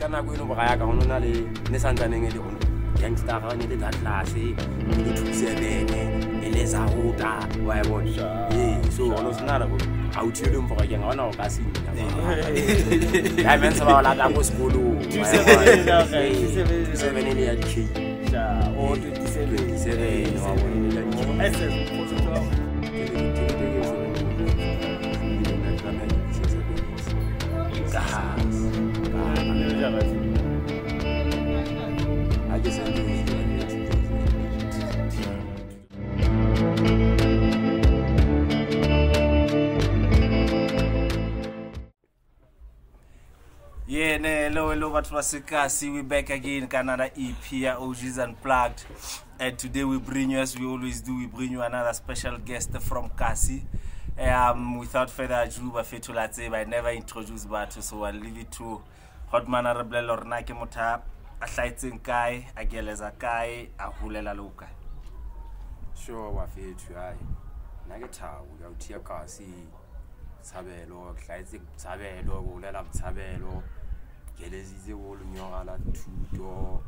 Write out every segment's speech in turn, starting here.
kana go no ga ya ka go nna le ne santsaneng e le go gangster ga ne le datlase le Two7 ele za ruta wa botsha so ono snara go autilum for again ona o ka sini ya men sa ba la ka go school Two7 ele ya key ja o Two7 wa bona le SS yeah, hello, but we're back again, Canada EP, OG's Unplugged, and today we bring you, as we always do, we bring you another special guest from Kasi. Without further ado, I never introduce Batu, so I'll leave it to Hotman Arable Lornake Mota, Atlaitin Kai, Ageleza Kai, Ahulela Luka. Sure, Wafetu, I Nagata, without Tia Kasi, Sabelo, Atlaitin Sabelo, Ulela Sabelo, Gelezi, Wolunyola, two door.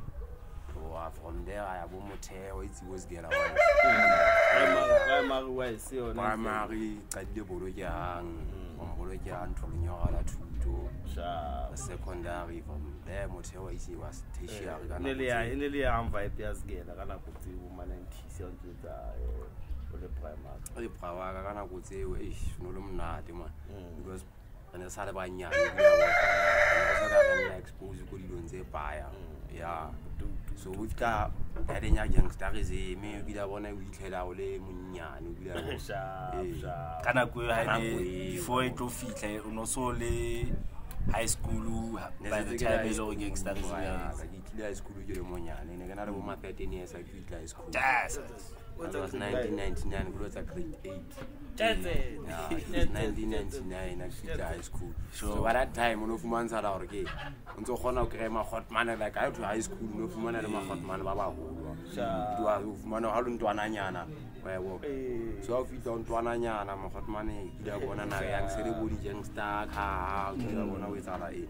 From there, I have one motel. It was get away. Primary, Kadiboroyan, Omboloyan, Tolinola, Tuto, secondary from there, motel, it was Tisha. Nearly, I invite the Asgate, I ran up with the woman and Tisha to the primary. I ran up with the wish, no, not the man, because on the side of my young, exposed to the buyer. Yeah. So we've got youngster is a maybe that one we tell our name Kanakwe for a trophy, no solely high school by the time is all youngsters. High school, Yeremonia, and another woman 13 years I quit high school. That was 1999, growth at grade 8. That's it. 1999, I quit high school. So at that time, no woman had our gate. And so, Honor came a hot man like out to high school, no woman at a hot man, Baba. Do I move Mano Harun to Ananyana where I work? So if you don't to Ananyana, I'm a hot money, either one and I am celebrity youngster, either one with other eight.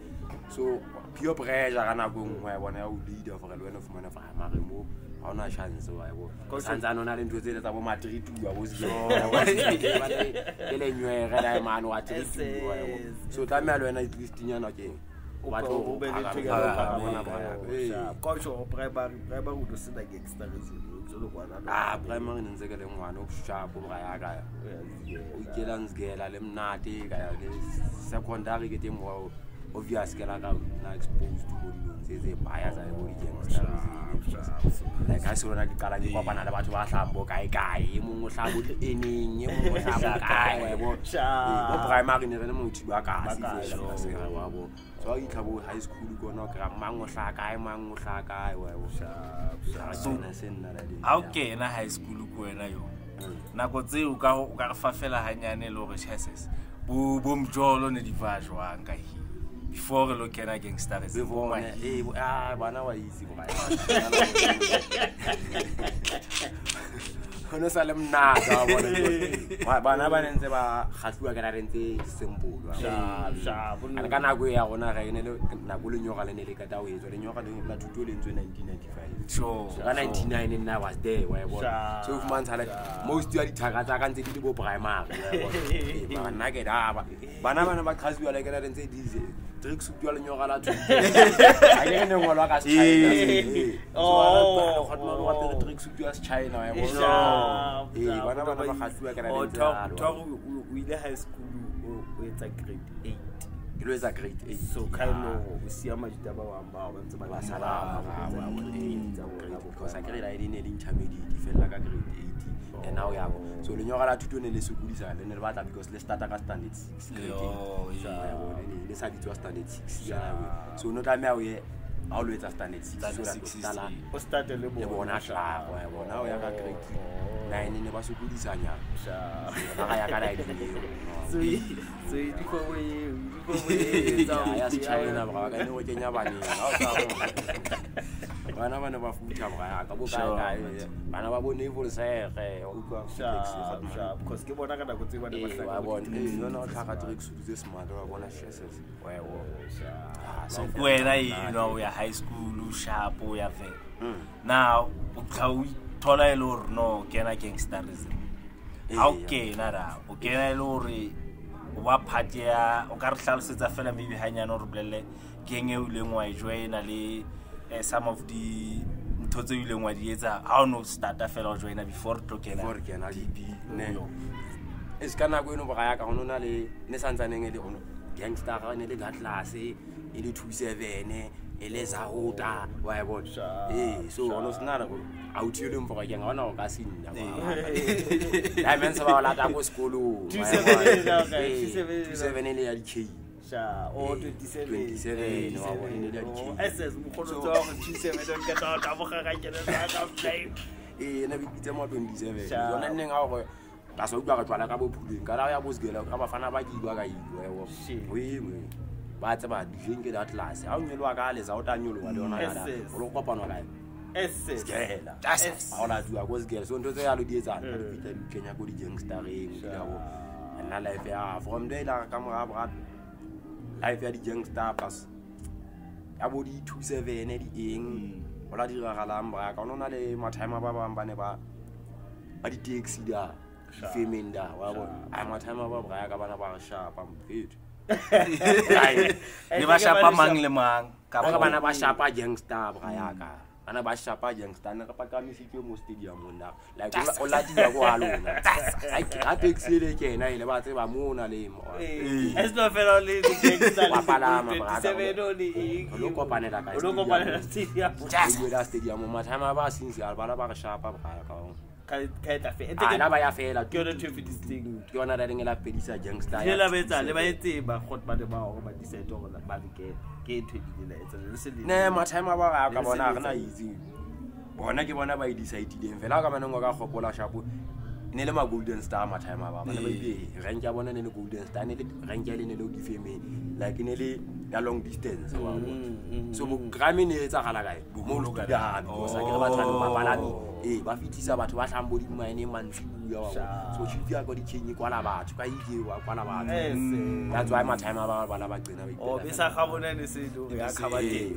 So pure pressure and I go where one I would lead over a lot of money for Marimo. I'm not sure. So I work. Because I'm not interested about my tree too. I was telling you a red man what it is. So tell me when I listen again. But cultural private would sit like externals. Primary and second one of sharp. Ukelans get a lemnati, secondary getting more obvious. Get out exposed to the buyers and like I saw like Kalani Papa about to ask about Kai, Musabu, any primary in the room to Baka. So you can go high school, go knock a mango sakai. Okay, and a high school go and I. Nagozi Garfafella Hanyane Lorish Hesses. Boom, Jolo, and the Divajwa and Kai. Before the Locana gangster is before my day, ah, 1 hour easy. No salem na ga bona bana ba nentse ba khatlwa kana rentse simple sha bona kana go ya gona ga ene le na go lenyoga le ne le ka tawe etso lenyoga le la thuto le ntse 1995 sure 99 and I was there where I was 12 months like most ya dithaka tsa ka ntse di bo primary ba na ke da bana ba khatlwa le kana rentse dize tricks up ya lenyoga la thuto a ke ne go lwa ka tsai oh ba na go tla tricks up ya China ya we high school with a grade 8. It was a grade 8. So Kailo, we see how much Daba went to my because I grade I didn't intermediate. It felt like a grade 8, and now we have. So when you are to do the school is a because let's start at standard 6. Let's have it to standard 6. So no time we. Always after next 6 start a little more natural. Now we have a great 9 in the Basuku designer. So you go away. I asked China, I know what you're So you know we are high school, sharp, we are thing. Now we tolerate no gangsterism. Okay, nada. Okay, I lori. What party? Ogar chalse zafela mi bihanya no rublele. Genge ulengwa ijoe nali. Some of the tozo ulengwa dieza. I don't know start afela ijoe na before toke na. Before ke na DP. No. Iskana go ino bagaya kano nali. Nesanza nengeli ono. Gangster neli gatlase. Ili Two7 ne. Ele zahota. Why what? Eh. So ono snara go. Outulum for a young one or cassin. I meant about that was school. Two7 LK. Or 27. No, SS, Two7 don't get out of play. Eh, and I beat them up 27. That's what got a couple pudding. Caraya was good. I'm a fan of Baggy. But about drinking at last. How you look at out and you look up on a SS. That's all I do. I was girls. So those are the days that Kenya go to gangster ring. And I live from there. I come up. Life at the gangster pass. I would eat Two7 anything. All I do are alambra. I don't know my time about Baneba. I did take Sida. Feminda. I'm my time about Bragabana sharp. I'm good. Never sharp among Lemang. Cabana Bashapa gangster. And I was sharp young stand up at Musico Stadium. Like I take silly cane, I never say a moon a name. It's not fair only look up and I look up at a stadium. Just with a stadium, my time about since Albanaba sharp up. I fail at your two distinct. You are not adding a piece of young style. You love it, I never but what by the bar, but this is all about the gate to the no, my time about Alcabana easy. One I give one by decided in Velagaman or Pola Shapo. Nelema Golden Star, my time about Ranger one and a Golden Star, Ranger in a low defame, like in a long distance. So, Graminates are alive. Bumologa, because I give a but it is about what I'm putting my name and so she got the change about that's why my time about Balabak. Oh, this I have one and say, do I cover it?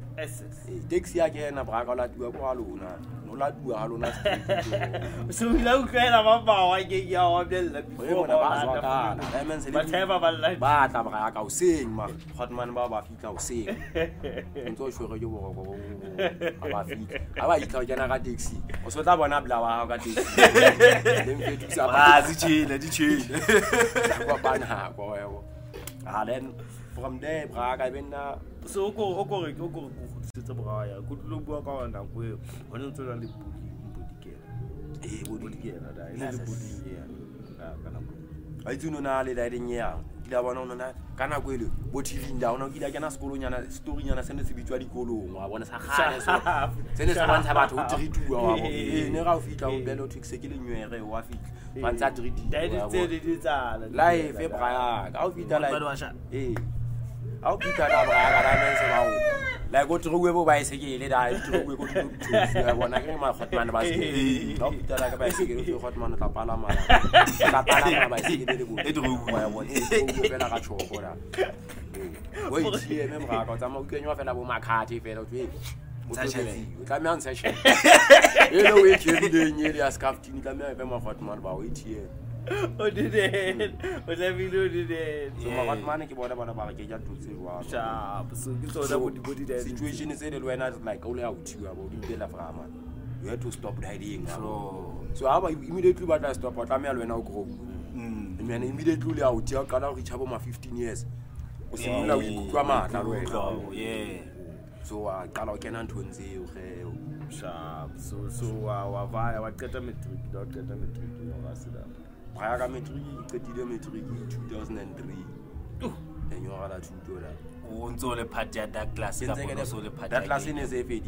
takes you again a bragola to a balloon. No, not do a so we don't care about I get your lemons and whatever, but like that, I'm Hotman Baba Fika saying. I'm so sure you I like your general Dixie. Also, that one up, Lava got it. Ah, then from there, Prague, I went so go, sit up. Good look, work on that way. I don't know. He would get I do not know that I didn't hear. Did I want to can I go? What you down? I can ask Coloniana, story and send us to be to Colo. I want to have send us one about 3 2 hours. Never fit out Bello to execute in your area. One Saturday, life, a brag. I'll be that. Eh, I'll be that. Like what to go by Sigi, later I go to one agreement hotman basket. I'll be that by Sigi, hotman Tapalama. Tapalama by Sigi, it will I want to wait here, remember, I got a mock and you have a my card if I don't wait. Come on, session. You know, wait, you're doing nearly as captain. Come here, hotman about 8 years. What did it? What have you done? So, what money about a to say, sharp. So, you thought about the situation is that when I like only out you about the Laframa. You had to stop riding. So, I immediately but I stop at Amel when I go. And then immediately out here, can I reach about my 15 years? So, now we come out. Yeah. So, I can't twins. Sharp. So, I what get a metric, not get a metric. Parametric 2003. Then you are that class. That class in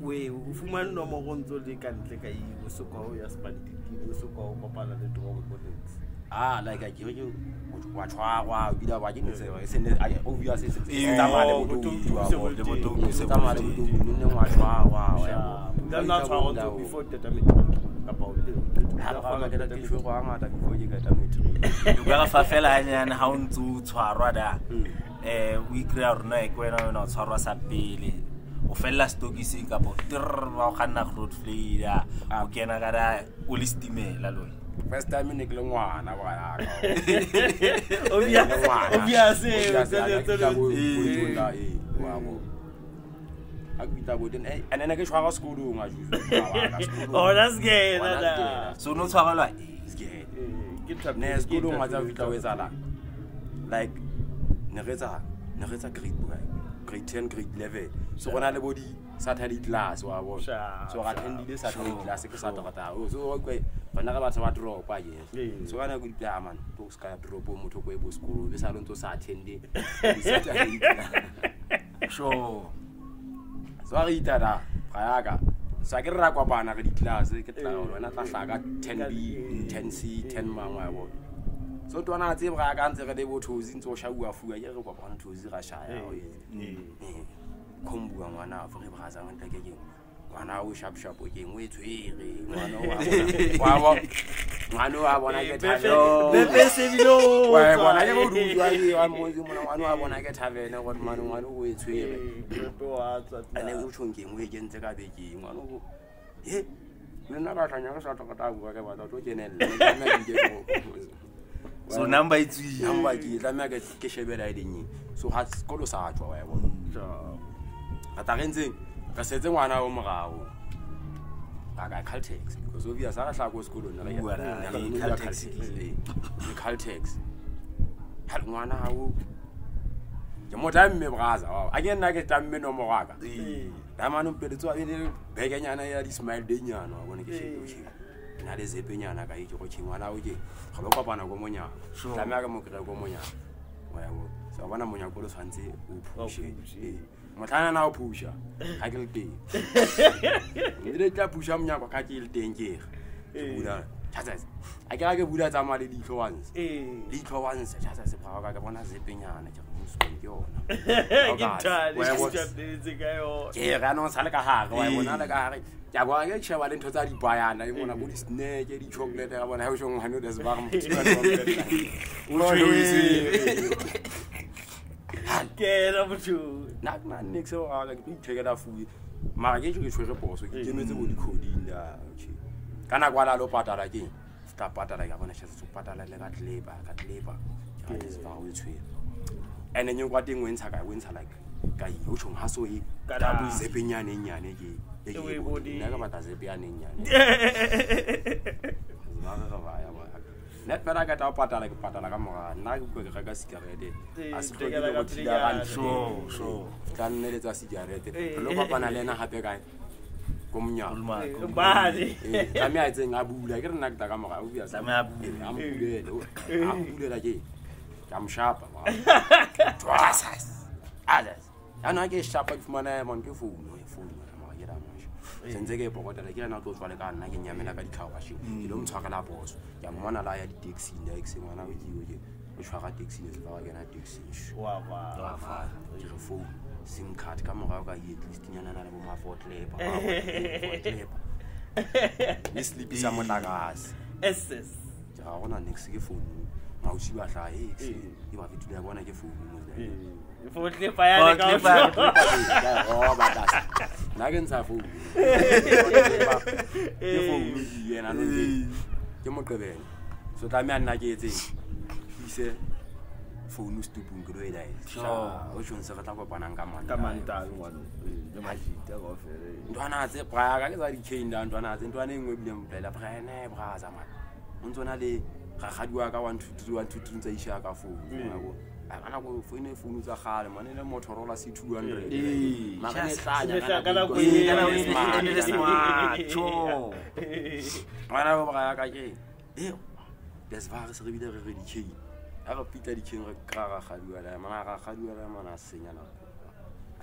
we woman no more on the country, so called your spandit, so called Papa and the dog. Ah, like I give you, watch how I did what you say. I said, I obviously don't do Fellas to Gissing about Terrahana Road Flida, Canada, Ulistime, Lalon. First time in the Glomwan, and then I get our school room. Oh, that's gay. So, no, so I gay. Give up next good room, like Nereza Greek boy. Grade 10, grade 11. So when I the body Saturday class, so I was so I attended the Saturday class because I thought I was so okay. But now about to draw by years. So when I would play a man, books can drop on motorway school. This I don't to Saturday. So I eat that. Prayaga. So I get a quabana with the class. When I got 10B, 10C, 10 man. So to another table, I can't say they were choosing to show a few years ago on to Zirashire. Combo and 1 hour for him has I went again. 1 hour shop again, wait to hear. I know I want to get better. I know I want to get heaven. I want one wait to hear. And then we should give way again to Gabi. You're not a young sort of a work about the so number 3 number ke tla me ga ke shebela e ding so ha skolo sa tswa wa bona so atagentseng ka setse ngwana o mogao ba ga Caltex because obvious ha sa go skolo nna ga Caltex le Caltex ha ngwana ha o ke motho mme braza a ke nna ke tamme no mogaka da manu peditswa ile bekenyana ya di smile de nyana wa bona ke shebela na le zepenya na ka e go tshingwana o je ga ba kopana go monya tla me ga mo kira go monya wa ya bo so bana monya go lo swantse o pushe motlana na o pusha ga ke le teng le tla pusha monya go ka ke le teng ke buda tsatsatsa a ke ga buda tsa mali di tlowanse di tlowanse tsatsatsa ba ga bona zepenya na ke go skonjona ga tla le tsatsatsa ga yo ke ga no sala ka ha wa bona la ka ha ya go a ke wa le ntotsa di bayana le mona go di snack di chocolate ga bona ha o shong ha no des ba mo tshwa o tshwisi ha ke la botho nak na next o a like big take that food mara ke ke tshwere boso ke kemetse go di coding da okay kana kwa la lo patala ke sta patala ga bona sha se patala le ga tleba ga des ba o tshwere and then you got ding wentsa ga wentsa like ga yo shong ha so e ga bo zepenyane nyane ke we body na ga batase piane nyane ba ga ba ya ba net ba ga ta patala ka moga na go ga ga cigarette a se go go tla so ka nne le tsa cigarette lo ba bana lena hape kae go munya ba le ka me a itse nga bula ke rena ka moga o bia sa me a bula a bula la ke ka mshapa ba twas others ana ke shapa ke mana mon ke phone Senzeke Bogota, I cannot go for the gun, I can Yamana by Kawashi. You don't talk about boss. Yamana lie at the Dixie, the Eximana with you, which are Dixie is Vagan at Dixie. Shua, fool, Sim Cat, Kamaraga, he Christian and Alabama for labor. This sleepy Samanagas. Esses. I want a next fool. Now she was like, you have to be one of your food. For the fire, oh, but Naggins are food. So, I mean, I get it. He said, phone to Pungrue dies. Ocean Savatapo Panangaman, the Majita of Donaz, Praga, I came down to another and running with them, Bella Prene, Brazaman. Untonade, Haduaka want to do and to Tunzishaka food. I will finish the Harlem and a Motorola C200. There's various reader really key. I repeated the king of Cara Hadua, Mara Hadua, Mana Singer.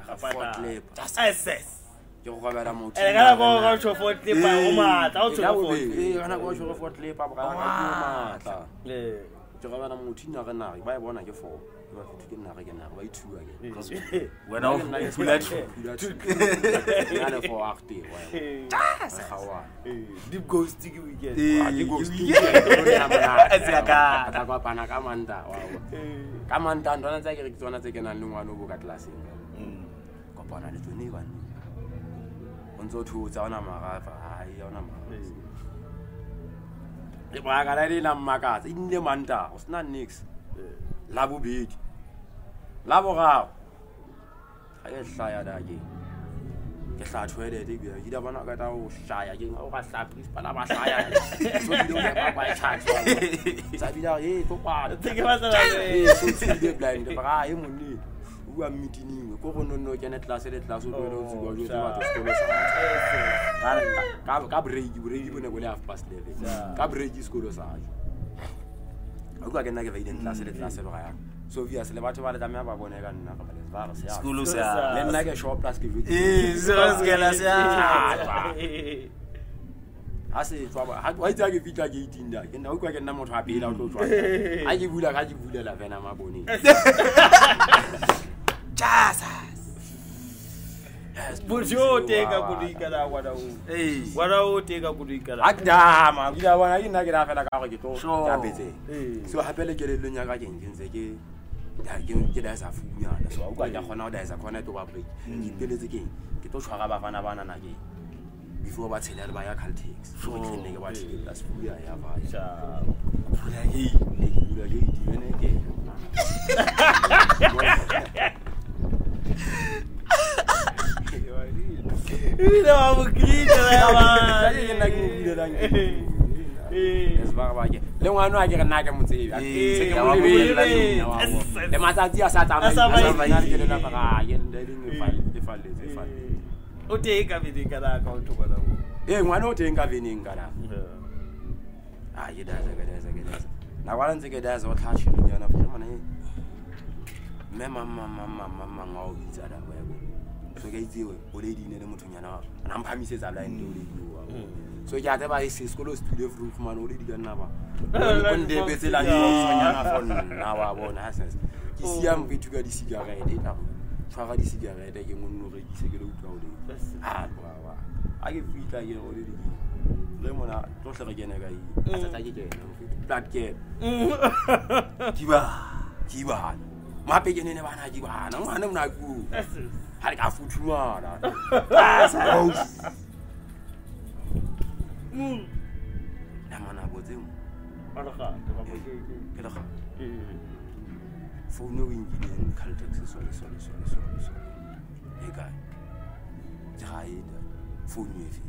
I fought lip. That's SS. You're rather more. I got a watch of what lip I want. Out of what lip I want. I in the manta, was not nix. Labu beat. Labora. I get tired again. Guess I traded it. You don't want to get out shy again. Oh, I sat with Panama Shire. So you don't have my chance. Sabida, eh, Papa, think about the blind. I am only who are meeting you. Go on, no, Janet Lass, let Lasso go to the Cabrage, you really wouldn't have passed the Cabrage is good as I. I go again, I gave it in class at Lassavaya. So we are celebrating at the Mamba Bonega and Navalas. Sculusa, then like a short plastic. I say, why do I give it a gate in that? And I go again, I'm not happy. I give you like I give you the Lavana Maboni. Jazz. Bujo take a goodie caraw. What I would take a goodie caraw. Damn, you are one I didn't get off at a car. So happy. So happily get a lunar again. Get us a food yard. So I got a honor as a corner to our break. You build it again. Get to Shabavana again. Before what's held by a cultics. So you think about it. That's food I have. He would have eaten again. So guys, they already in the mountain now, and I'm happy says I'm lying to you. So yeah, they buy six colors to the roof man already done now. When they buy the land, now I want access. This year I'm going to get the cigarette. Now, travel the cigarette. I get money to get the cigarette. Ah, wow, I get free ticket already. Then when I talk to the guy, I say, "Black kid, Kiba, my pigeon never had Kiba. No, I don't like you." I got food to order. That's house. For no ingredient, context, sorry. Hey, guy. Try it. Food music.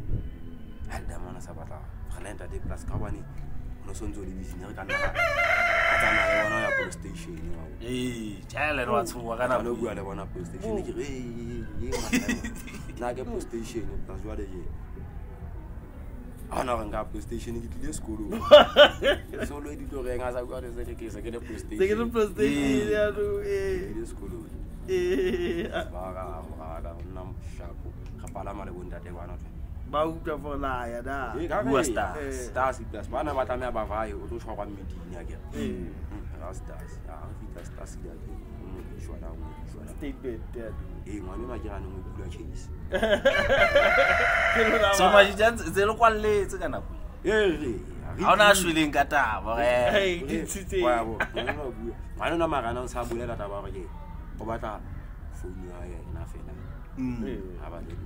And the man is about a calendar day plus company. No son's only business. Hey, tell it what's what I know. I want a post station. Like a post station, that's what I hear. I don't have post station in the school. It's already doing as I got as a case. I get a post station. They get a post station. It is cool. Bauta for liar, stars, that's one of what I'm about. I will show one meeting again. Stars, I think that's Tassi. State bed, a one of my young cheese. So much that's the local late. How not shooting Qatar? I don't know my announced how we let out our day. Obata, food, nothing. How about it?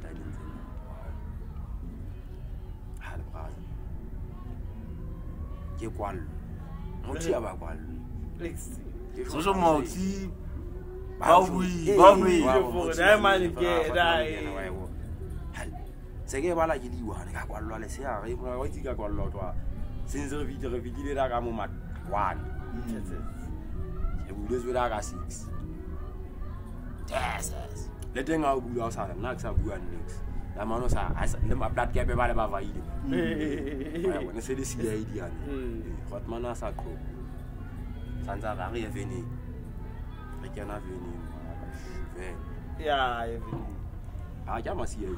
Qual, Motiaba, Social multi, boundary. That man get that. Seke bala yidi wa ne ka kwa lwa le se a re wa ti ka kwa lwa twa. Sinzo video video da ka mo mat 1. E bulezwe da ka 6. Jesus. Le tenga u bula sa na ka bua next. La mano sa le ma blood ke be bala ba va ile. Wa bona se le si ya idi yana. Hot mana sa ko. Sanza ba re veni. Re kana veni. Ya veni. A ja ma si ya.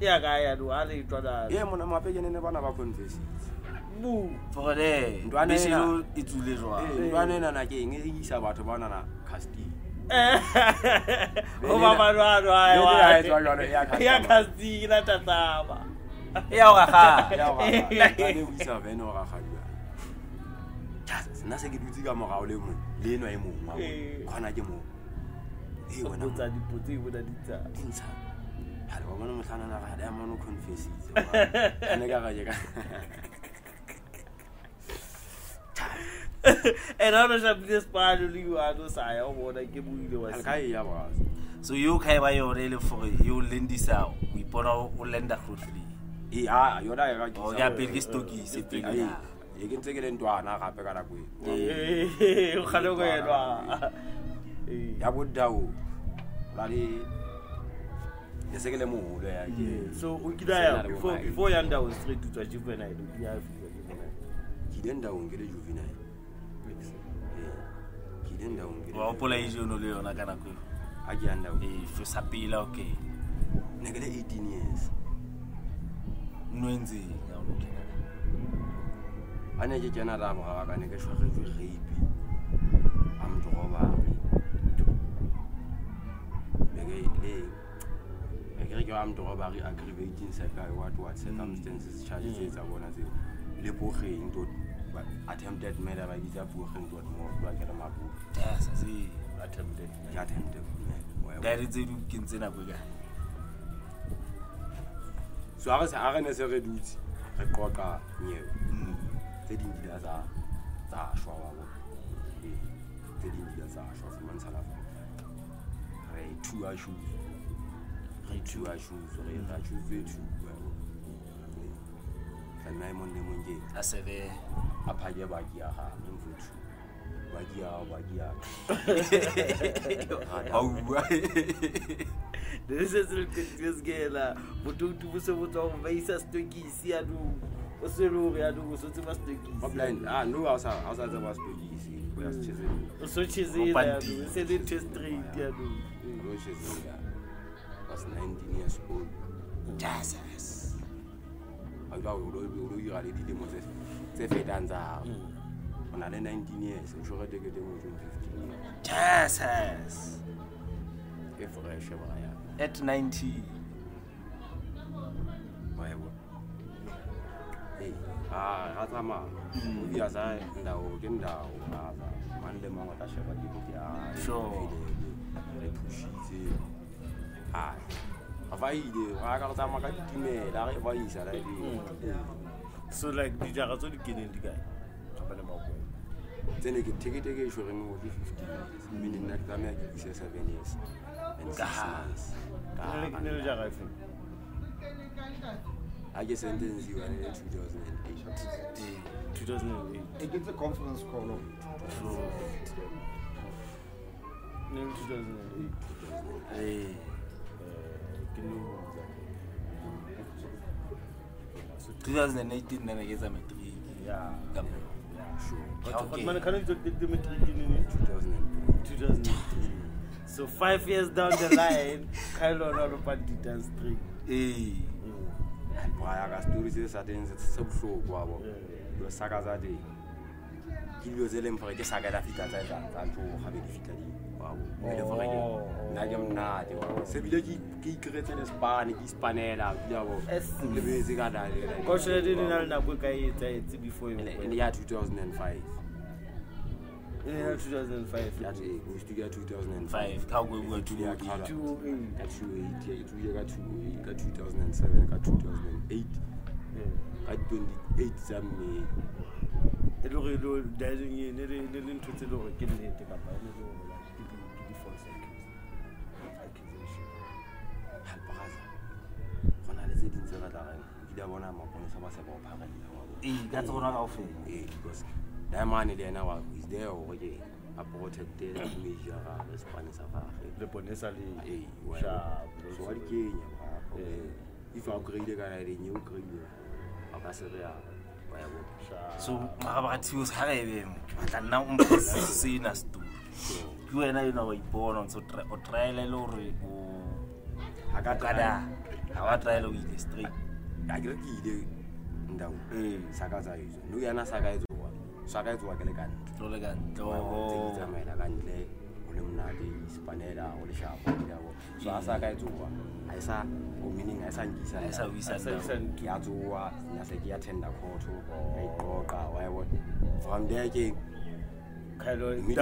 Yeah, guy, I do. I live to that. Yeah, man, I'm happy. You never have a conversation. Boo. For there. Do I need to? It's too late. Do I need to? English about to ban na casti. Oh, Baba, do I? Yeah, casti. That's the Thabo. Yeah, Oga. I do English. I know Oga. Just, na se kitu tiga mo kaole mo. Leno emo mo. Kana jemo. Eh, wana. Puta di puti, puta di ta. Insa. I don't want to confess. I'm going to confess. I'm going to confess. And I don't have this part of you. I don't want to give you the way. So you came by your rail for you, Lindy Sao. We put out Olenda fruitfully. Yeah, you're right. Oh, yeah, Billy Stokey. You can take it into an hour. You can't go in. I would doubt. So we could have before Yanda was straight to a juvenile. He didn't down get a juvenile. He didn't down get a juvenile. I can't know if you sapil okay. Negative 18 years. Nwenzi. I need another hour. I need a short rape. I'm to over. I'm to robbery aggravating what circumstances charges are one of the Lepoche to attempted murder by the Poching to more black and a book. Yes, I see. Attempted. That is the Kinsinabuga. So I was Aaron as a reduce a corker near. They didn't do that. They didn't do that. Two I should. Two I should be too well. And I'm on the moon. I said, I pay your bagia, bagia. This is a good girl. But do to so much of vases to geese. I do. What's the rule? I do so much to geese. I know outside the was to geese. So she's in the street. I do. 19 years old. Jesus. I don't know you are the demos. They fed and on another 19 years, I'm sure I take a demo in 15 years. Jesus. If I shall I at 90. Hey, Ratama, we are and I will get down. Monday morning, I shall give you. Sure. Ah, so like the Jarazo killing the guy. Then they can take it again for 15 years, meaning that Gamma is 7 years. And Gahas. I just sentenced you in 2008. It gets a conference call of 2008. No. 2018 then I guess I'm at 3. Yeah, sure. But man, can you take the metric in 2003? So 5 years down the line, Kylo not about the street. Hey. Why I stories is certain sub show kwabo. Your saga that day. Give you zelem for the saga that fit that and to have difficulty. In the year 2005. In the year 2005. At 2008. At 28 May. That's what I'm offering. Because that money there now is there already. I bought it there. If I create a guy, new career, so Mahabat was hiding, but I now seen us too. You and I know born on so trial. I got that. I trial with the street. I got it down. Sagaza is Luyana Sagai. Sagai to a Galagan. Tolagan, Tolagan, Ulumnadi, Spaneda, or the shop. So as I got to one, I saw, meaning I sent Kiatua, Nasaki attend a court or whatever. From there came Kailoi,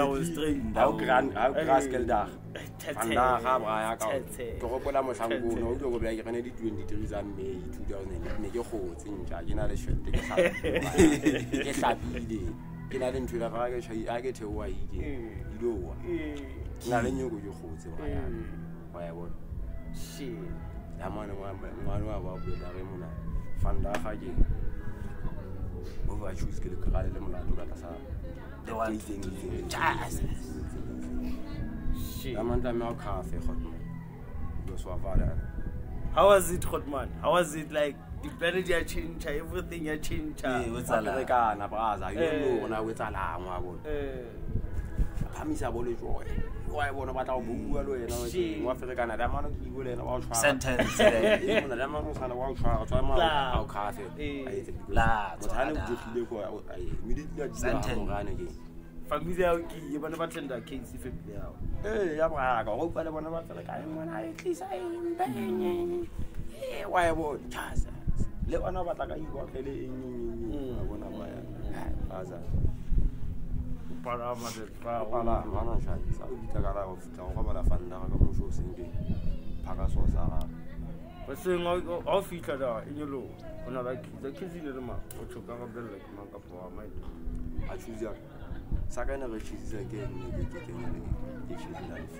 Algraskelda, Tanda, Habraka, Toropodamus, and go over 23 and May 2008, make your whole thing, United Ship. Yes, I did. In addition to the baggage, I get away. You do nothing you go hold the wire. She, I'm one of Lamuna, Fanda Haji. Over, I choose to look at the Lamuna. The one thing is jazz. She, Amanda Melkath, a hot man. How was it, hot man? How was it like? Depended your change, everything your change. What's a like an abraza? You know, when I was alarm, I would. Pamisaboli joy. Why won't about our boo? She, what for the gun at that moment? You will in our sentence. Even the Lamans and a walk trial, time out, Carthy. Lad, but I don't just live where I immediately sentence ran again. Familiar key, you want to attend that case if it be out. Hey, I go over the one about the guy when I kiss I'm banging. Why would Chaz? Let one of us you walk in my father. Paramanasha, Sagara of Tawabala Fandagamusho Sindi, Pagasosara. But saying all features are in your low, when I like the kids in the map, or to cover the like Manga for my. I choose your Sagana, which is again medicated in life.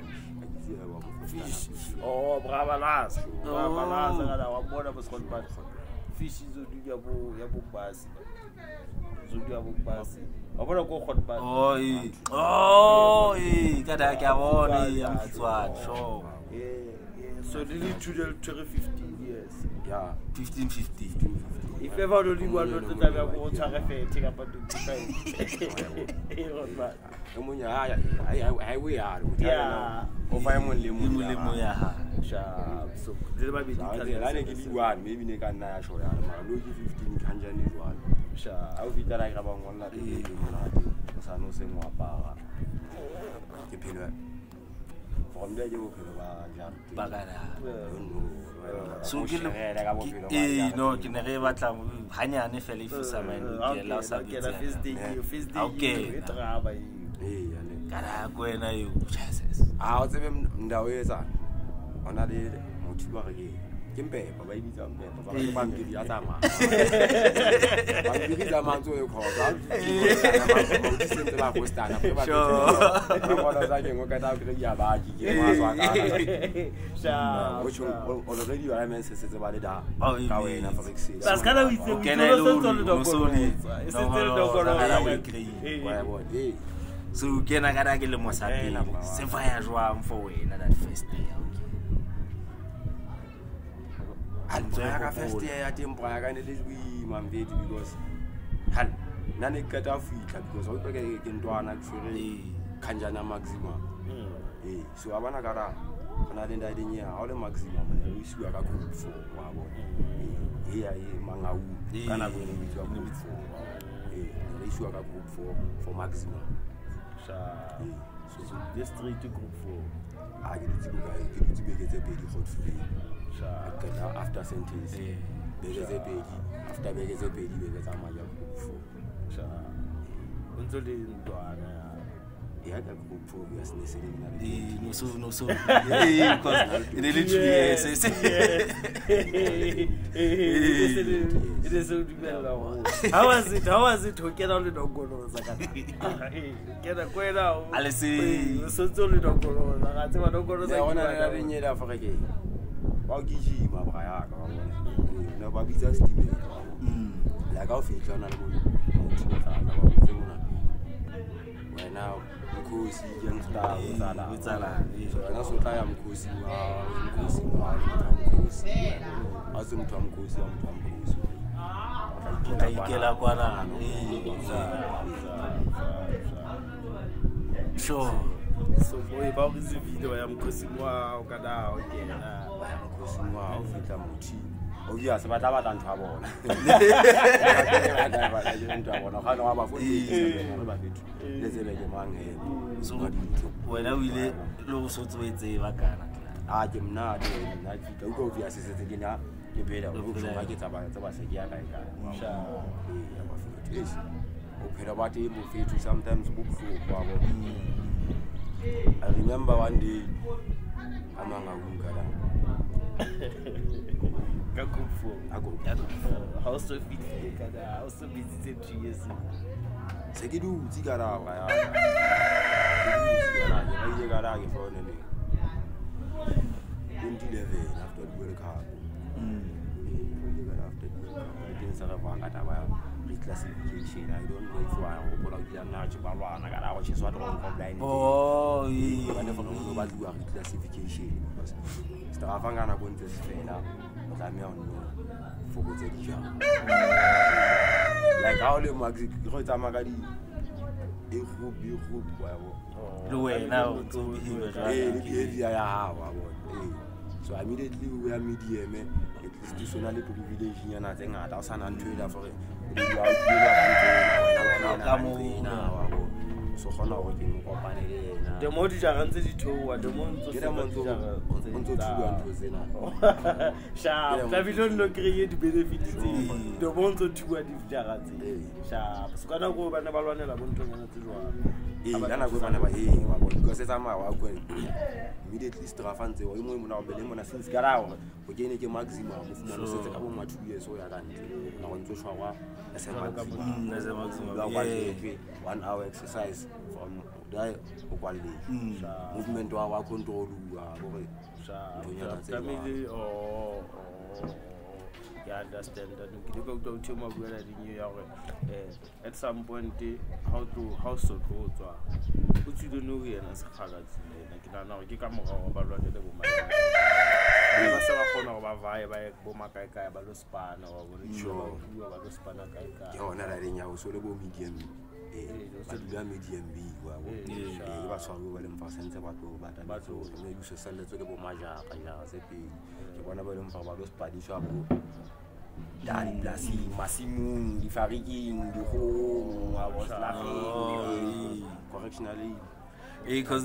Fish. Oh, bravalas. Bravalas, and our border was called bad for fish is a Yabu Yabu Bass. I want to go hot bath. Oh, that I can only so they need to 15 years. Yeah, 1550. If ever only one of the time I want to take up a I we are. Yeah, over Limuya. So there might be one, maybe they can show that. I'm looking 15 one. I'll be that I have one that you are no same power. From there, you will so you know, can never tell Hanya and if I leave for some and last I get a fist dig, you fist dig, okay, Caragüena, chances. Out of him, Ndaweza, on a day, Motuari. Kimbe, but baby, I'm giving you a dama. I'm giving a man to your call. I'm listening to that. I can work out of the Yabaki. Which already I meant says about it. Oh, you know, enough of exceed. That's kind of it. Can I look on the dog? So, can I get a little more? If I had one for that first day. And so I first day at Embraer and it is we mandate because had none cut off because all the getting to an actually Kanjana Maxima. So I want to get another idea, all the maximum. I wish we are good for one. Here, Mangau, and I'm going to be good for. I wish you are good for maximum. So this three to group for. I get it to be a big hot free. After sentence, after beggars a baby, beggars are my young people. Until they do, They had a good progress and they said, no, because they literally, yes. How was it to get out of the Goro? Get a quail out. I'll see. So, little Goro, I don't want to get out for a day. Boggy, Baba, no, Bobby's just like off each other. Right now, because young star with oh yes, but I don't have one. I don't have one. I don't have one. So, whenever we look so to it, they I am not go to assist dinner. You better look like it about the Basagia. Open about the movie to sometimes book for. I remember one day among our I go. How so fit? How so busy? 3 years. Sekidu, Zigara. I for the name. Until the day after the World Cup. Reclassification. I don't know if I will go to natural one. I got what she's what I'm complaining. Oh, yeah. I never know about you are reclassification because Stavangana going to Spain now. I'm for like how the magic so immediately we are media men, at least to privilege and I think I was an for it. So how now working company the more the more get amount to create benefit the more to immediately strafante o imwe mona obele mona since garao o gene ke maximum mufuna no setse ka bo ma 2 years o ya kanti na go ntshwa wa maximum 1 hour exercise from die o kwalile movement wa control wa bo re family o you understand that you go to Timor in New York at some point how so go to what you don't know here as a father like now you come over about the woman never saw a phone over via by Bomaka Balospan or show you about the Spana Kaika. You're not a ring, I was all about medium. Because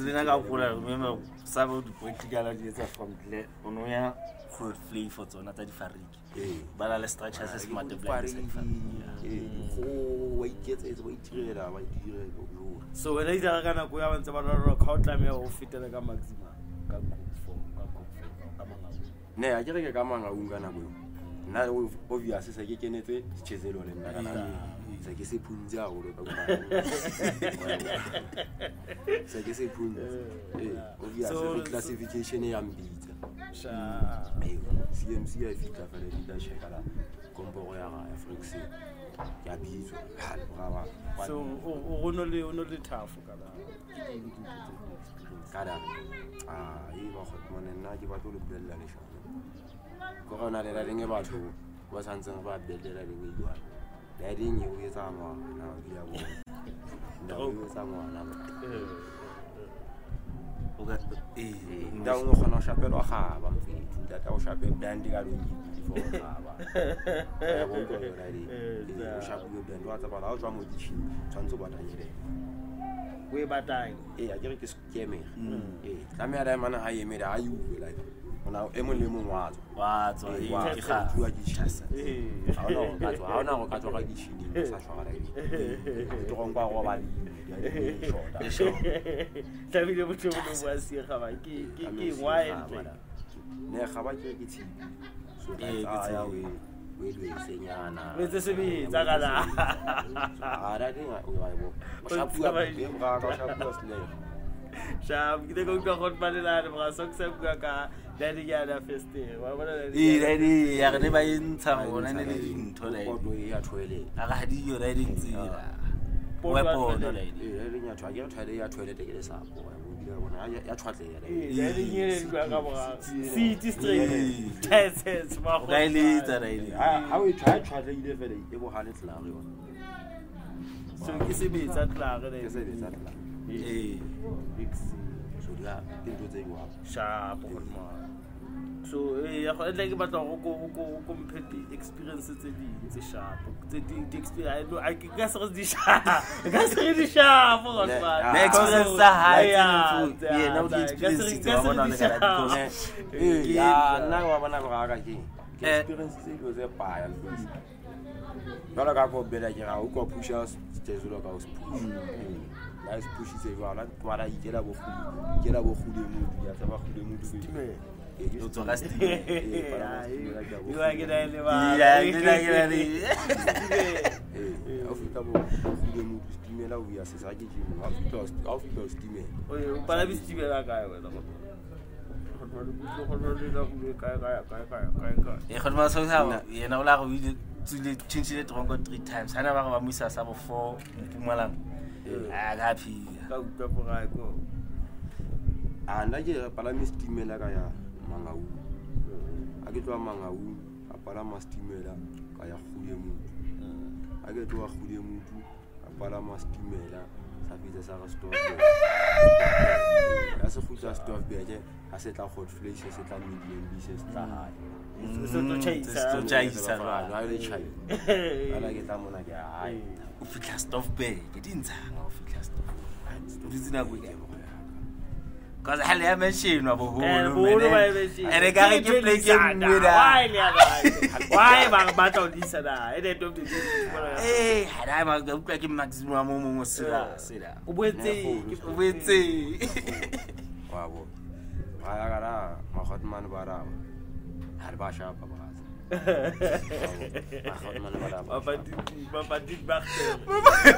when I got older, I remember some of the practical data from Onoya food flavor to another farig. But all the structures is multiplied. So when I did a gana, we went to rock out time of fit and a gamma. Nay, I get a gamma ungana. Now, obviously, I get anything, Chesel and Nagana. I guess it puts out. I guess it puts so classification and beat. CMC, I think I've already done Shakara, Comborera, Frixi, Yabiz, Halbrava. So, only tough. Cada, you are hot one and 90 battle of Bella. Corona, the writing about who was handsome about the writing we I didn't know you someone now. I Sham, kita kong kahon panila ng mga soksep kaka dali yada feste. Wala na. Dali yada ba in tamo na nilin tole. Porto iya tole. Aga di yo dali nila. Porto dali. Dali niya tole. Iya tole iya tole dali sa ako. Iya tole iya dali. Dali niya kaka mga. City street. Yes. Dali dali. How we try ile vele ibo halit lang yon. So kisibi sa klaro dali. Kisibi sa klaro. Hey, so la into the war. Sharp on my. So I like about go compete experiences the sharp. The experience I guess was the sharp. Guess really sharp on my. The experience high food. Yeah, now the experience on the sharp. Yeah, now I'm going to go. Experience it was a pile. No la go better here. Who go push us? Just look out push. I push it around. What I get up with the mood. You have about the mood. You don't last. You are getting the one. Yeah, you are getting the one. The mood is steaming out. We are society. Africa is steaming. Oh, Palabi steaming like I was. You know, like we change it around 3 times. I never was missed us before. I'm happy. And I get a Palamis Timela Mangau. I get to a Mangau, a Palamas Timela, Kaya Hudiamu. I get to a Hudiamu, a Palamas Timela, Savita Sarah store. That's a food store better. I set out hot flesh, I set out medium pieces. So to change, I will try. And I get a monarchy. If you cast off bed, it didn't hang off. Because I have a machine of a whole and a guy can play game with a why am I battle this and I don't do this? Hey, I'm a good cracking maximum. Wait, see. Wow, I got a hot man about a hard bash up. Papa did back there.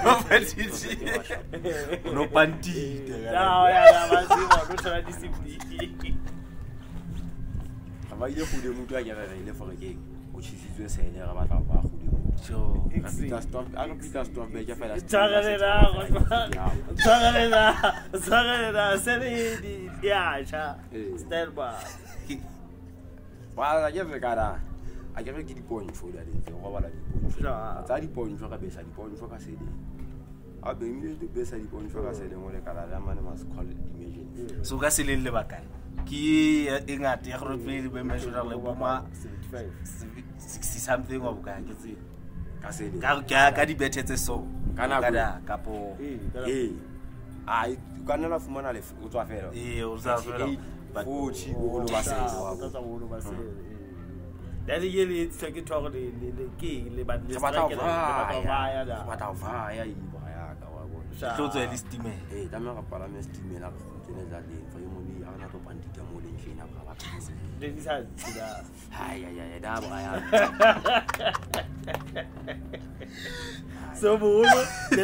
Papa did. No panty. No, I can make the point for that. I said, I'll be immediately the best at the point for I said, and what I must call it imagine. So, Gassilin Lebacan. Key in at the road, we measure a woman 60-something of Ganges. I said, Gadi better so. Canada, Capo. I can't enough money to affair. But all of us. That yearly it's like a talk in the key, but it's about how I go to this team. Hey, I'm not a Palamas team in a day for you. I'm not a Pantica Molin China. Then it's hard. So, the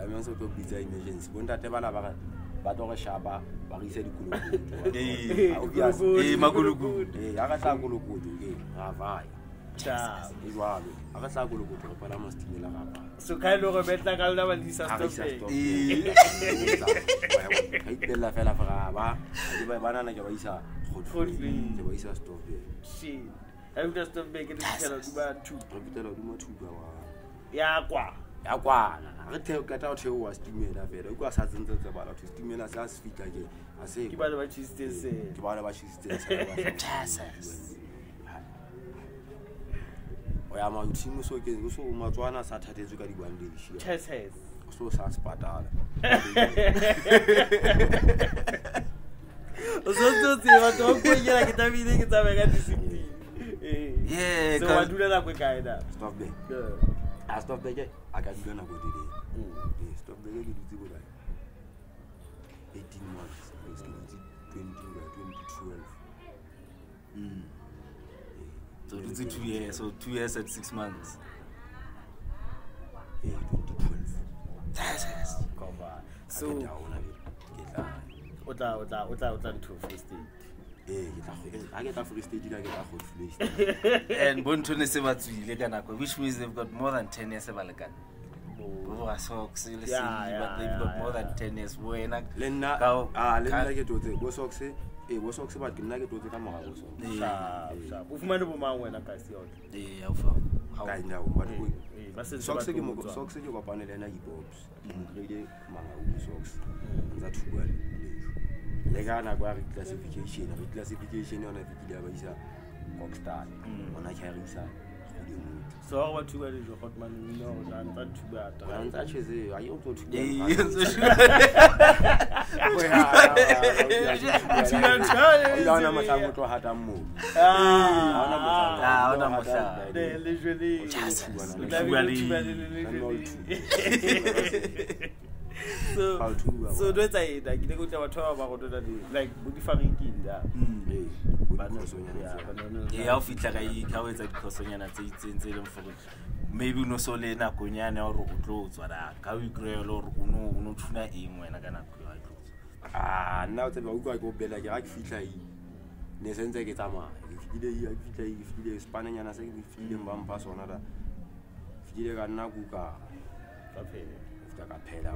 I'm also to be the emergency. When that ever happened, Badora Shaba, Barisa Kulu, Magulu, Agasagulu, Ravai, Chas, Iwab, Agasagulu, Palamas, Tilava. So kind of a better Galavadis. I tell La Fella Faraba, I give a banana Javisa, hopefully, the Visa stove. See, I'm just to make it a I tell cut out your was to me that very good assassin about his stimulus as speak again. I say, about what she still says, about what she still says. Yeah, so I do that with Kaida. Stop there. Yeah. I stop there. I got to go today. Yeah, stop there. You do it like 18 months, 2012. So it's 2 years. So 2 years and 6 months. Yeah, 2012. Yes. Come on. So what to first thing? I get a full stage, I get a whole stage. And Bontone Sevatsu, Leganako, which means they've got more than 10 years of Alagan. Oh, socks, but they've got more than 10 years. When I get to the Bosoxy, it was also about the nugget to the Kamau. Movement when I pass the old day of how I know what we socks again, socks, you go upon it and I bobs. Socks, that's well. Legana classification, a classification on a Vigilabisa, Cockstar, on a Harrisa. So, our two is your hot man, no, and that too bad. And actually, I also took it. So don't say like they go to our tower about like body farming in there. But no, so yeah, I'll fit like I always at Cosoniana, maybe no solena, Conyana or clothes, or a cow grill or no tuna in when I can. Ah, now that I go bed like I feel like Nesenta Getama. If you did a Spanish and I say, if you didn't bump or another, if you did Naguka. Ginger the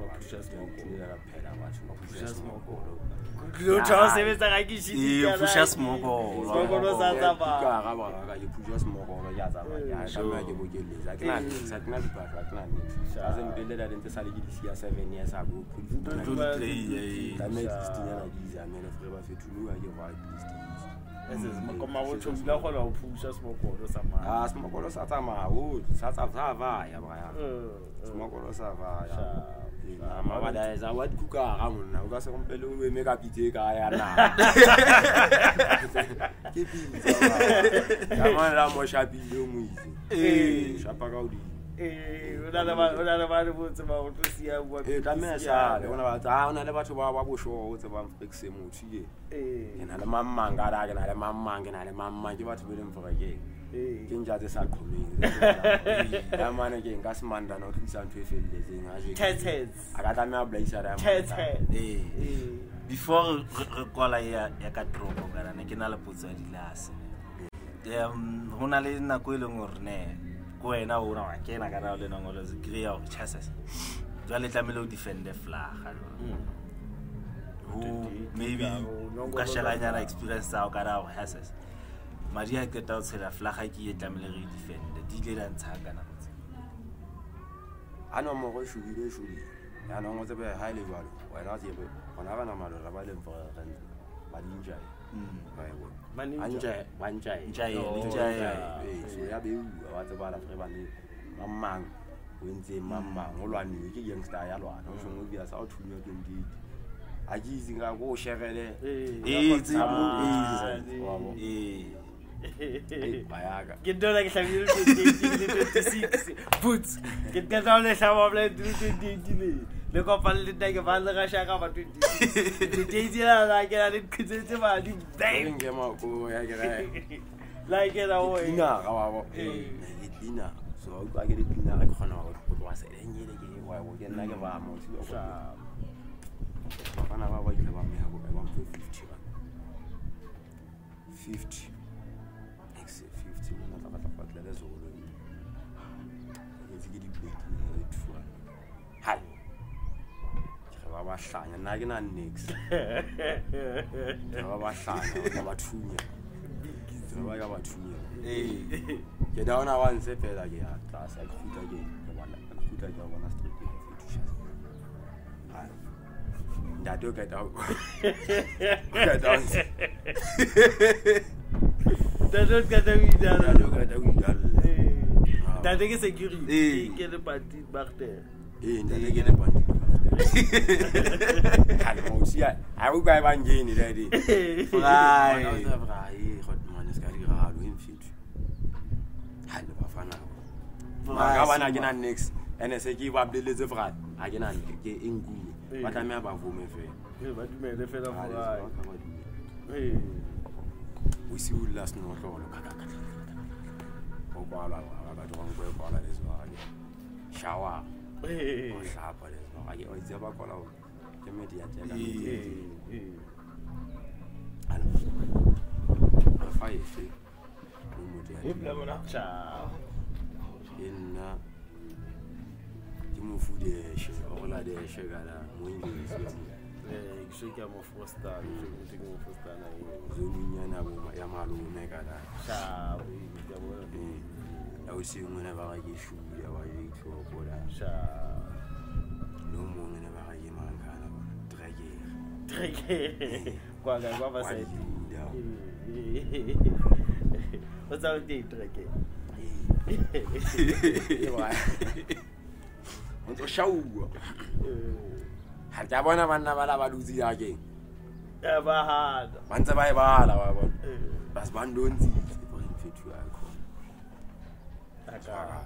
Sacco. That man again, Gasman, and not listen to it. I got a male blazer. Before call I got drunk and I can all put the glass. Honalin Nakulung or Ne, going out on a can. I got out and all the grey of chasses. The little melody defend the flag. Who maybe Gashalina experienced our got out chasses. Maria get outside a flahaki and family defend the dealer and Tagana. I know more should be usually. I know what about highly value, or not even on Havana Mother, Ravalin for a ninja. Maninja, one giant, so have you what about a man when the mamma, all I knew, youngster, I don't know as out to your indeed. I using a washer, get down like 7 56 boots. Get down like some of like 2 look up and let like a Vandera Shaka about 26. I get it, I didn't bang him out. Like it away. Dinner. So I get it dinner. I can't know what was it. Why would you like a warm? I want 50. Hi. Get down. I want to pay again. Class, I could again. I want to straight. That do get out. Get out. That don't get out. Ndadege security. Kele party back there. Ndadege ne party back there. Kalmo sia. Awu ba banjeni ready. Fry. Ona fry hot man iskari galo imfit. Halu bafana. Ngabana ngina next. And I say give up the little frat. I get in good. But I'm about women. But you made the fellow. We see you last night. Oh, Bala, I got one great ball at this one. Shower. Hey, I get always ever call out the media. I'm fine. If never not child in. Mo fude shola de shagala mo ingezi ngishika mo first time ngishika mo first time ngizoninyana bo ya malume mekala shabu ngiyabona awusimune bakayishulu yabayitho bola shabu nomunye nabayimangala treke kwaga kwabasethi bazawuthi treke and the show. Had that one of Navala Luzi again? Ever had. Once a while, as one don't see it for alcohol. That's all.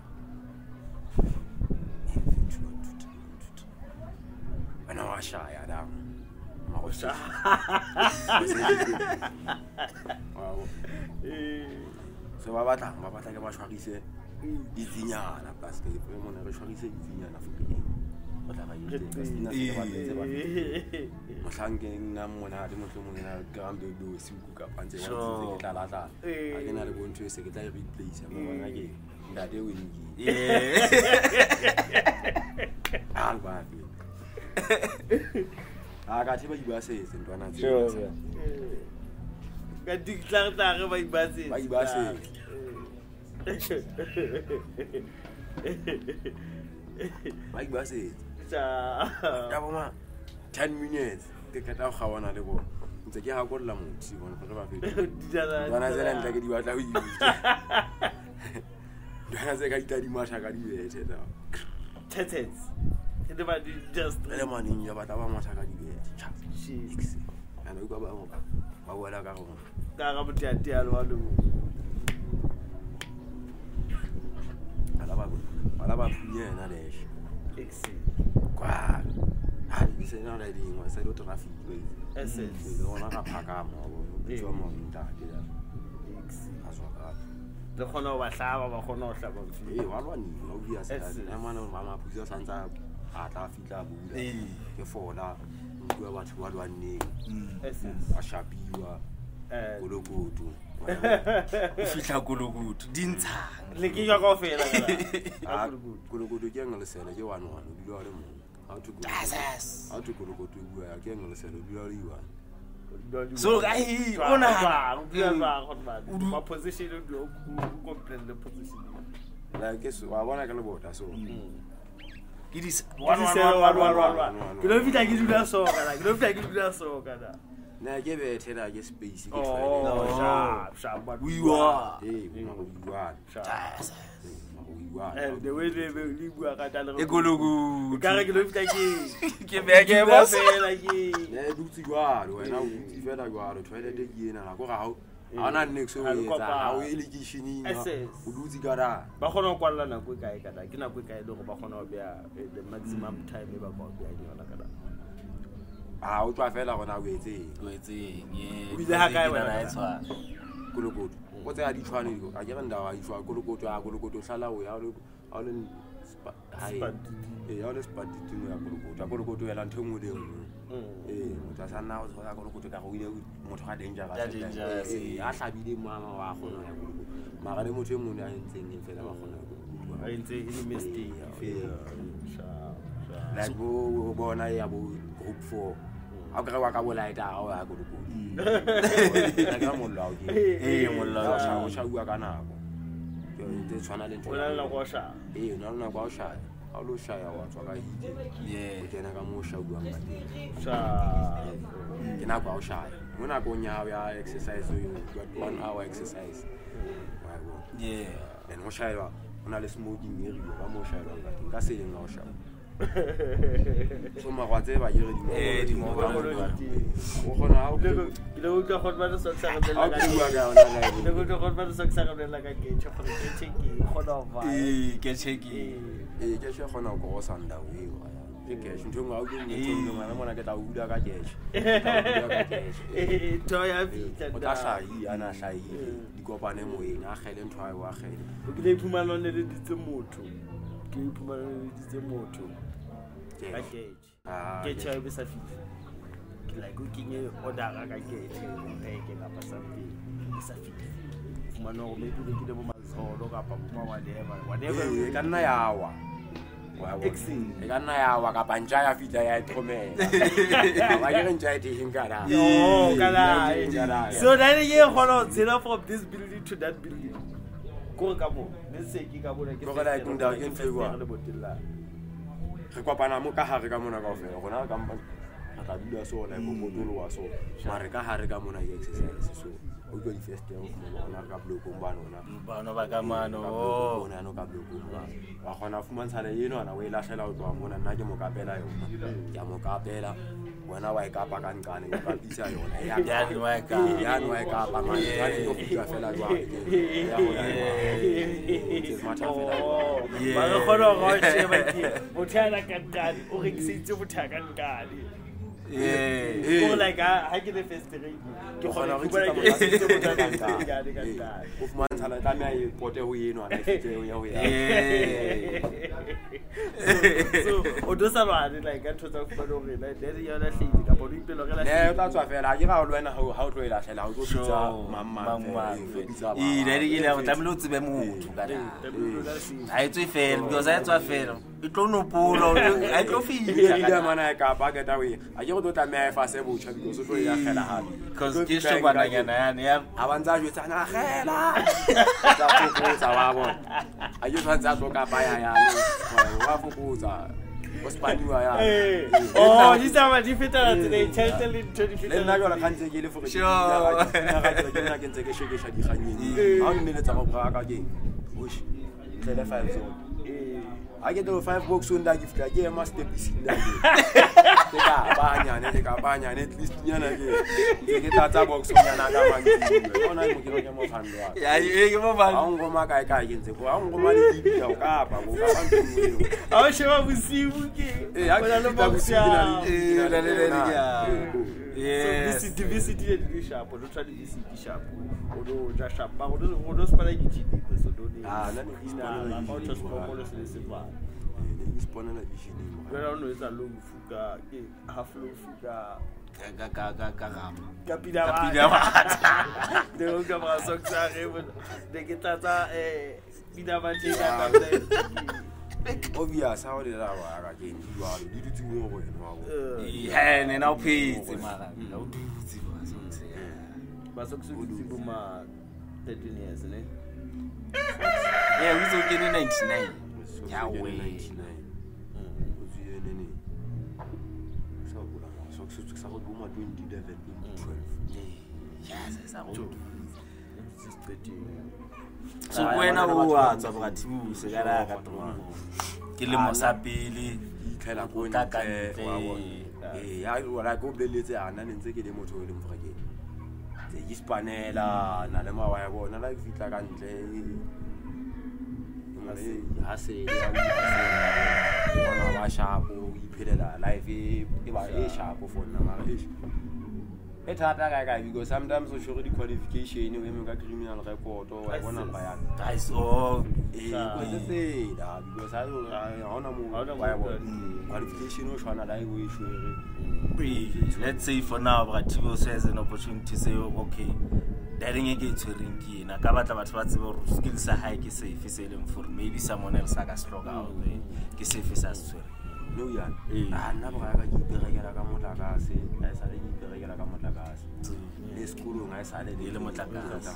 And I was shy, Adam. I was shy. So, Baba, take a watch what he said. Izinya la place que vraiment on a recherché Izinya la folie on travaille destination et on s'engage na mona de motho mona grande do sikuka panje wa tsilala akena le bonto e secretary big place ya mona ke ndade wingi alba bi akathi bayibase izintwana zithu kadikla tare bayibase Mike Bassett. Government 10 minutes. They cut out how one at the wall. They get how good Lamont. You want to put up when I said, I'm taking you out of you. Then I said, I got you much. I got you. Tetons. Everybody just the money about how much I got you. She's and we go back. But what I got home. Alaba punya na deh. Eksi. Kuat. Saya nak ada di mana saya do trafik. Eksi. Orang nak pakam atau cuma minta dia. Eksi. Asal. Lekono wasaba, lekono sabab. Walau ni, obvious. Eksi. Mana mama punya sansa ada fitla buat. Kefola. Gua buat walau ni. Eksi. Ashabiwa. Golo godu. Fitla golo godu. Dinta. Leki ya kofi la la kulogodo jenga lesela je wanu wanu bi lo le mo how to kulogodo bu ya jenga lesela bi lo ri wa so ai ona ba ba hot ma position do complain the position la keso wa bona kana bota so it is one you don't fit like you do that so kana you don't fit like you do that so kana na give it and I just space. Oh, sharp. We were. And the way they were at a go. You can't give back a boss. You are when I go out, try to dig in and I go out. I'm not next to you. I will give you a Gara. Bahono Kuala, quick. I cannot quick. I don't Bahono be the maximum time ever about the idea. Ah, o twa fela gona go etse. Ye. O bile ha kae wena etswa. Kolokoto. O tsa di tshwane di go. Ka jana ndawa di tshwa kolokoto sala o ya o le spa. E ya le spa ditu ya kolokoto. Kolokoto ya lanthe ngwe le ngwe. E motho sa nna o tshwa kolokoto ka go ile motho ga danger ga. E a hlabile mama wa gona ya kolokoto. Maga le motho e mongwe a ntseng e fela ba gona. A ntse e mistake fela. Like go bona ya bo group 4. I got a couple like that. I go to I got more love. Hey, more love. What shall we go now? The channel into. We don't know what shall. Hey, we don't know what shall. How do shall I want to go? Yeah. We don't know what shall we go. Shall. We don't know what shall. We not going to have an exercise. We got 1 hour exercise. Yeah. Then what shall we? a smoking here, that's it. So my whatever you're So then you follow zero from this building to that building. Go Cabo, let's say Gigabo, when I wake up, I can't get it. He's our defeater today. Totally, I get over 5 books on that gift. I get a master piece. At least you get that box on another. Yeah, so VCD and D sharp, or try the VCD sharp, or just sharp, but those paradigms. So don't just for the obvious, how did I again? You are more and I'll pay it. But so good, man. 13 years, eh? Yeah, we took 99. Yeah, we 99. So good, I'm so good. So good, 2012. Yes, I would. So when I was about two, so that I got one. Kilimosapili, I go later and then take the motor in for again. The Hispanella, Nadama, I want another Vitagan. I say, I sharp, we paid a life, if I a sharp for because sometimes we show the qualification, you know, criminal record or I want to buy it. I saw it because I want to buy qualification or show. Let's say for now, but Tibo says an opportunity to say, okay, daring again to Rinky and a Kabata, but what's skills are high, is safe for maybe someone else like a strong out there, is safe as well. No, yeah, I never have a regular Gamotagas. I said, the regular Gamotagas. This school, I said, the Elementagas.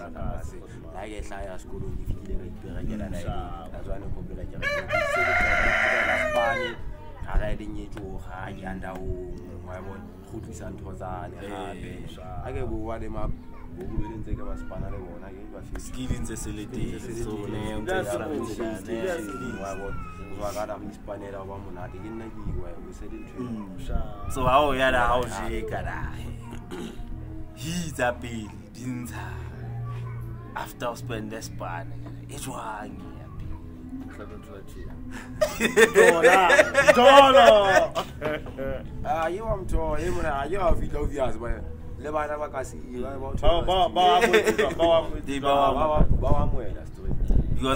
I guess I asked school if you did regular. As I know, popular. I riding it to high and down. I want hoodies and toes. I gave one them up. So how yada how she got he's a baby didn't after spend this span it's one you want to you have it obvious but because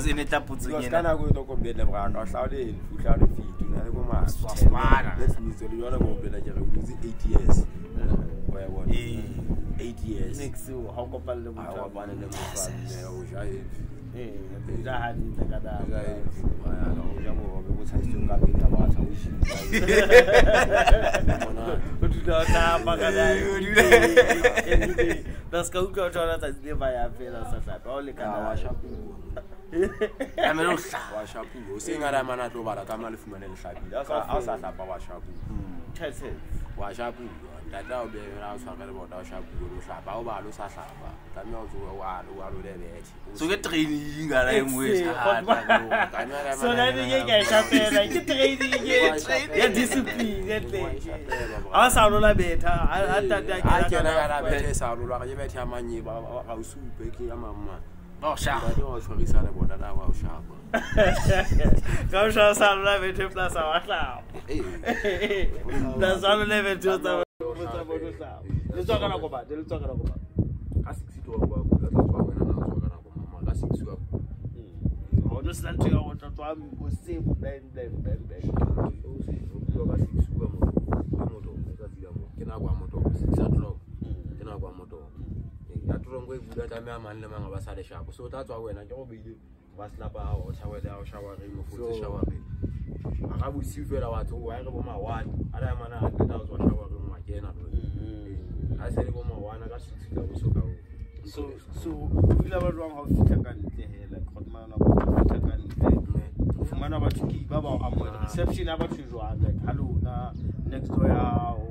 in it puts again. Eight years. Next how couple so get training, so let me get training, discipline. I sound a bit. I can't. Oh, sharp. Come, shall some level to plus our cloud. That's all level to the Let's talk about. So that's why when I go be or shower. I will see where I do. I go my one. I am an hour room again. I said, go my one. I got 6 hours. So we never wrong how to like man of man about reception about like hello, next door.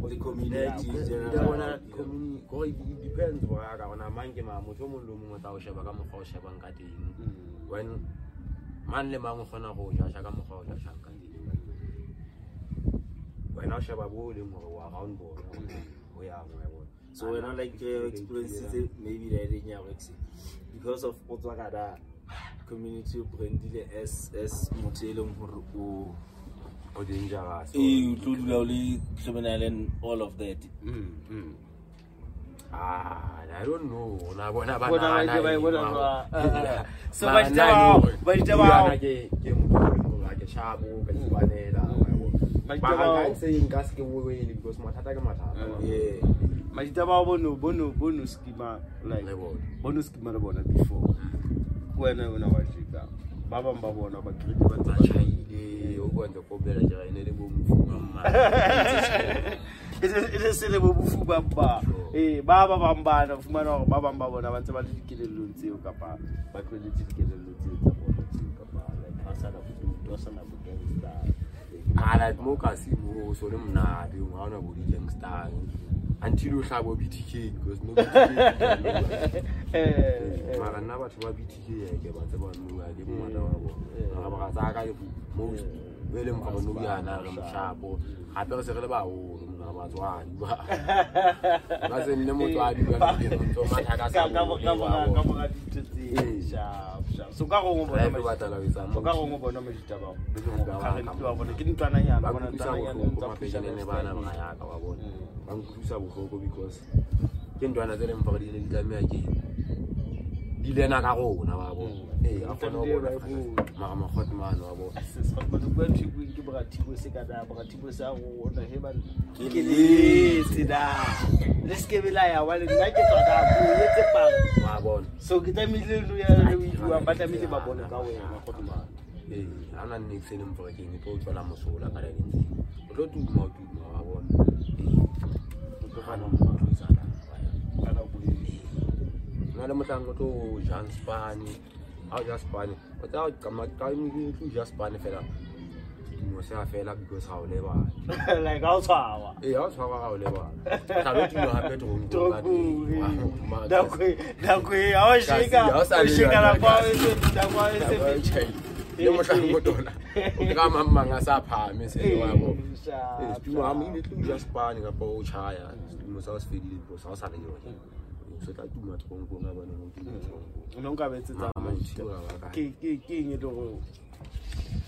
The community, it depends where I go. I mind him, I'm with when manly man was on a road, when I shall avoid him or around board, we are. So, when I like experiences, maybe they didn't have exit because of Potagada community branded as Motelum or. You told lovely 7 Island, all of that. I don't know. It is a little bamba. Eh, Baba Bamba of Mano, Baba Bamba, I want to get a little capa. But we did get a little capa, like outside of 2,000 of the gang stars. I like Mokasimo, so them not the one of the gang stars. Until you have a BTK, because nobody. I never to a BTK, I gave us about me. I gave one of William Sharpo, I don't say about one. That's in the mood. I so go over what I was. I'm going over no vegetable. I was just funny, but I come at time to just funny fella. Like also, so that do not go over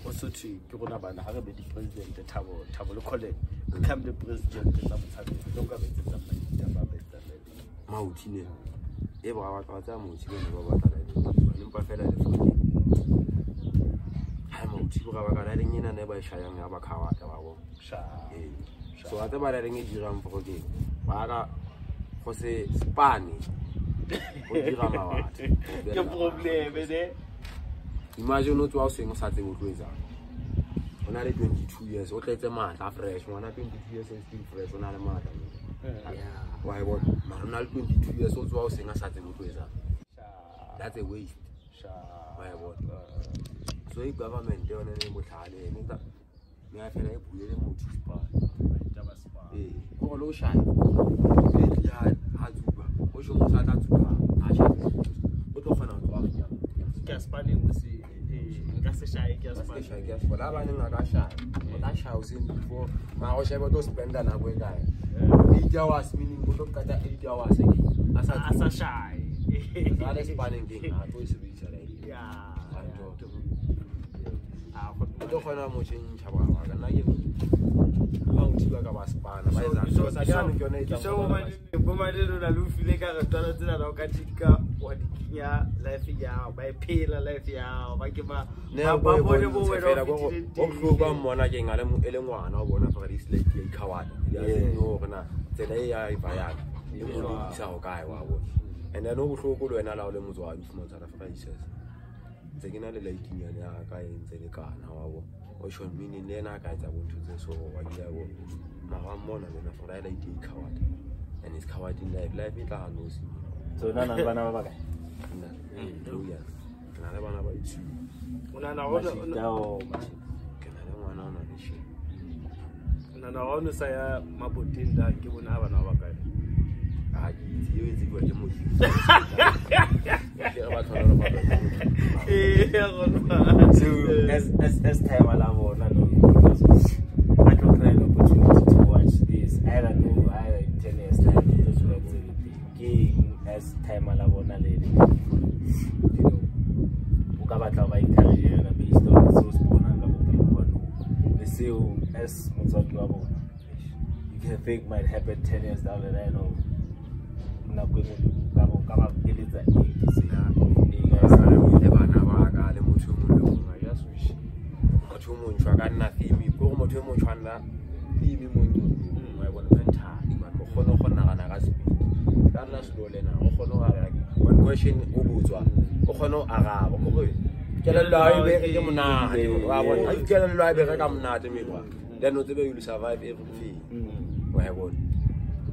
also to president, the Thabo become the president. Don't go with Jose Spani, the problem is it? Imagine not how soon Saturday will raise up. When I 22 years, what let a man are fresh, when I 22 years and still fresh, when I'm a man. Why what? Man, 22 years, what how soon Saturday will raise up. That's a waste. Why what? So if government don't know what to do, may I feel like we are not too all shy. And I know Shoko and allow them to taking out the lady and I in the car now. Or should mean in then I guys I want to do so. Now I'm one of them for that lady coward. And it's coward in life. Life is hard. So none of them are back. Another one about you. When I know, can I want on an issue? And I want to say, my putin that you will have an hour. I you is what you as time allowed, I don't have an opportunity to watch this. I don't know, I 10 years time because we're going as time allowed, you can think might happen 10 years down the line or na kwebo ka ka ba keletsa sina ya sala le bana ba ga le motho mongwe wa ya swish motho mongwe tswa ka nna theme go motho mongwe tswa nna theme mongwe wa bona mentally ba go khona go nagana ka speed ka nna slow le na go khona go aga one question o butswa go khona o agaba go go ke le lwa e be ke mona wa bona ke le lwa e be ka mona theme kwa then o tsebe you will survive everything wa bona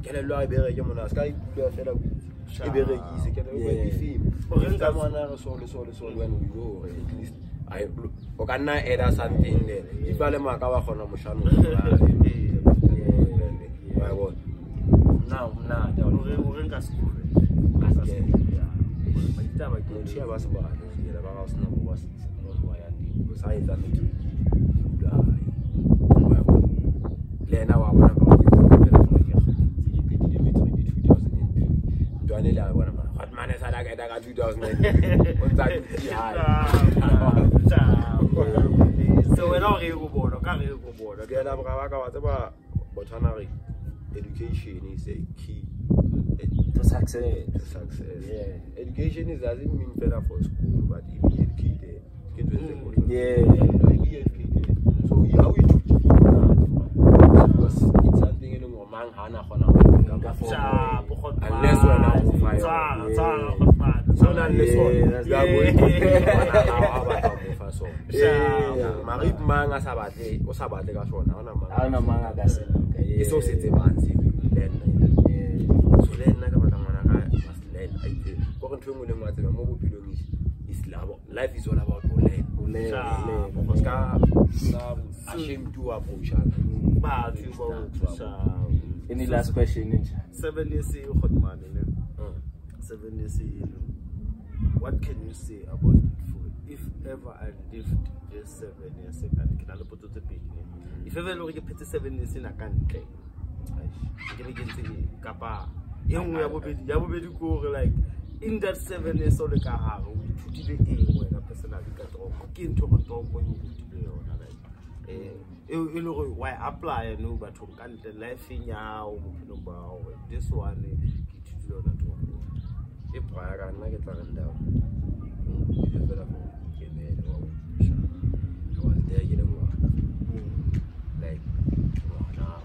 Kele lwa ibere ke mona ska ikutwa fela go ibere ke ke go be film o re nka mona re so le wena go re at least I o ka nna era something there ifale maka wa gona moshano wa go now o re nka sekole ka sa se ya ba itaba ke tshia ba se ba ya ba ga sna go ba se go ya ndi go sa ita le go le na wa bona I 2009. So we're not able to get education is a key to success. Yeah. Education is doesn't mean better for school, but if you educate there, so how we do it? Because it's something in your mind, unless we're not fire. Life is all about Any last question? 7 years you hot money. 7 years what can you say about it for if ever I lived just 7 years and can I put to the pig? If ever look at 7 years in a country, I can get Kappa. Young, I will be to go like in that 7 years or the car, we took the in when a person got all came to a dog when you would be on a like. You know why apply and no but from country life in your this one to do that. If I can make it down, I was there, you know, like now,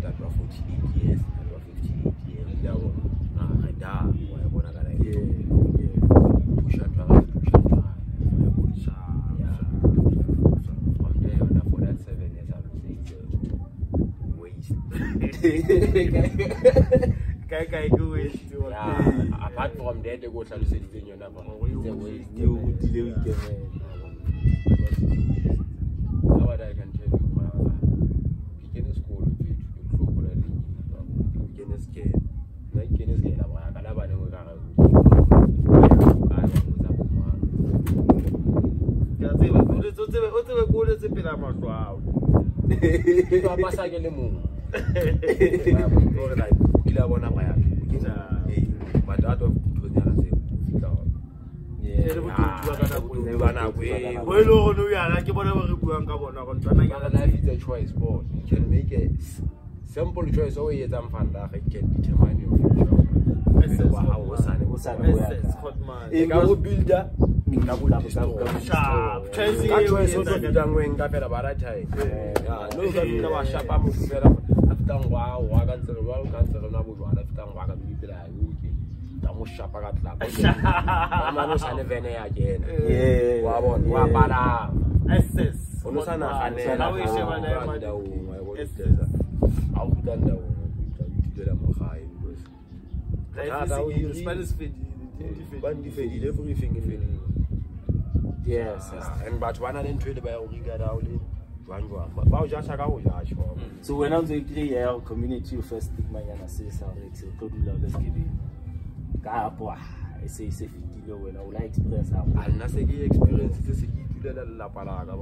that was 48 years, that was 58 years, that was push and try. Apart from that, they go to say you never deal with them. What I can tell you, beginning school, life is a choice, but you can make a simple choice. Always, it can determine your future. I will build up. I will build up. Yes, and but one and trade by Origa Dowling, one. So when I'm the 3 year community, you first pick my and I say, I say, when I would like to express how I'll not say experience this to the La Palada.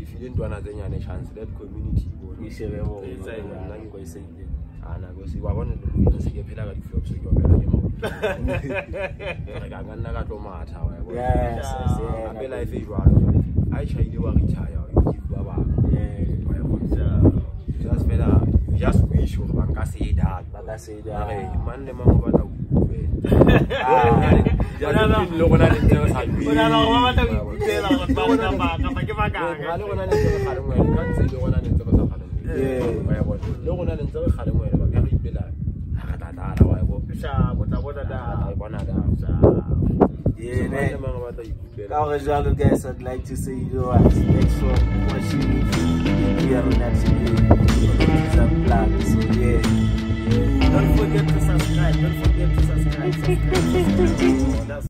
If you didn't do another chance, that community will say, I'm going to say, and I go see what I want to get better if you're guys, I'd like to say, you know, thanks for watching here on OG's Unplugged. So yeah, don't forget to subscribe.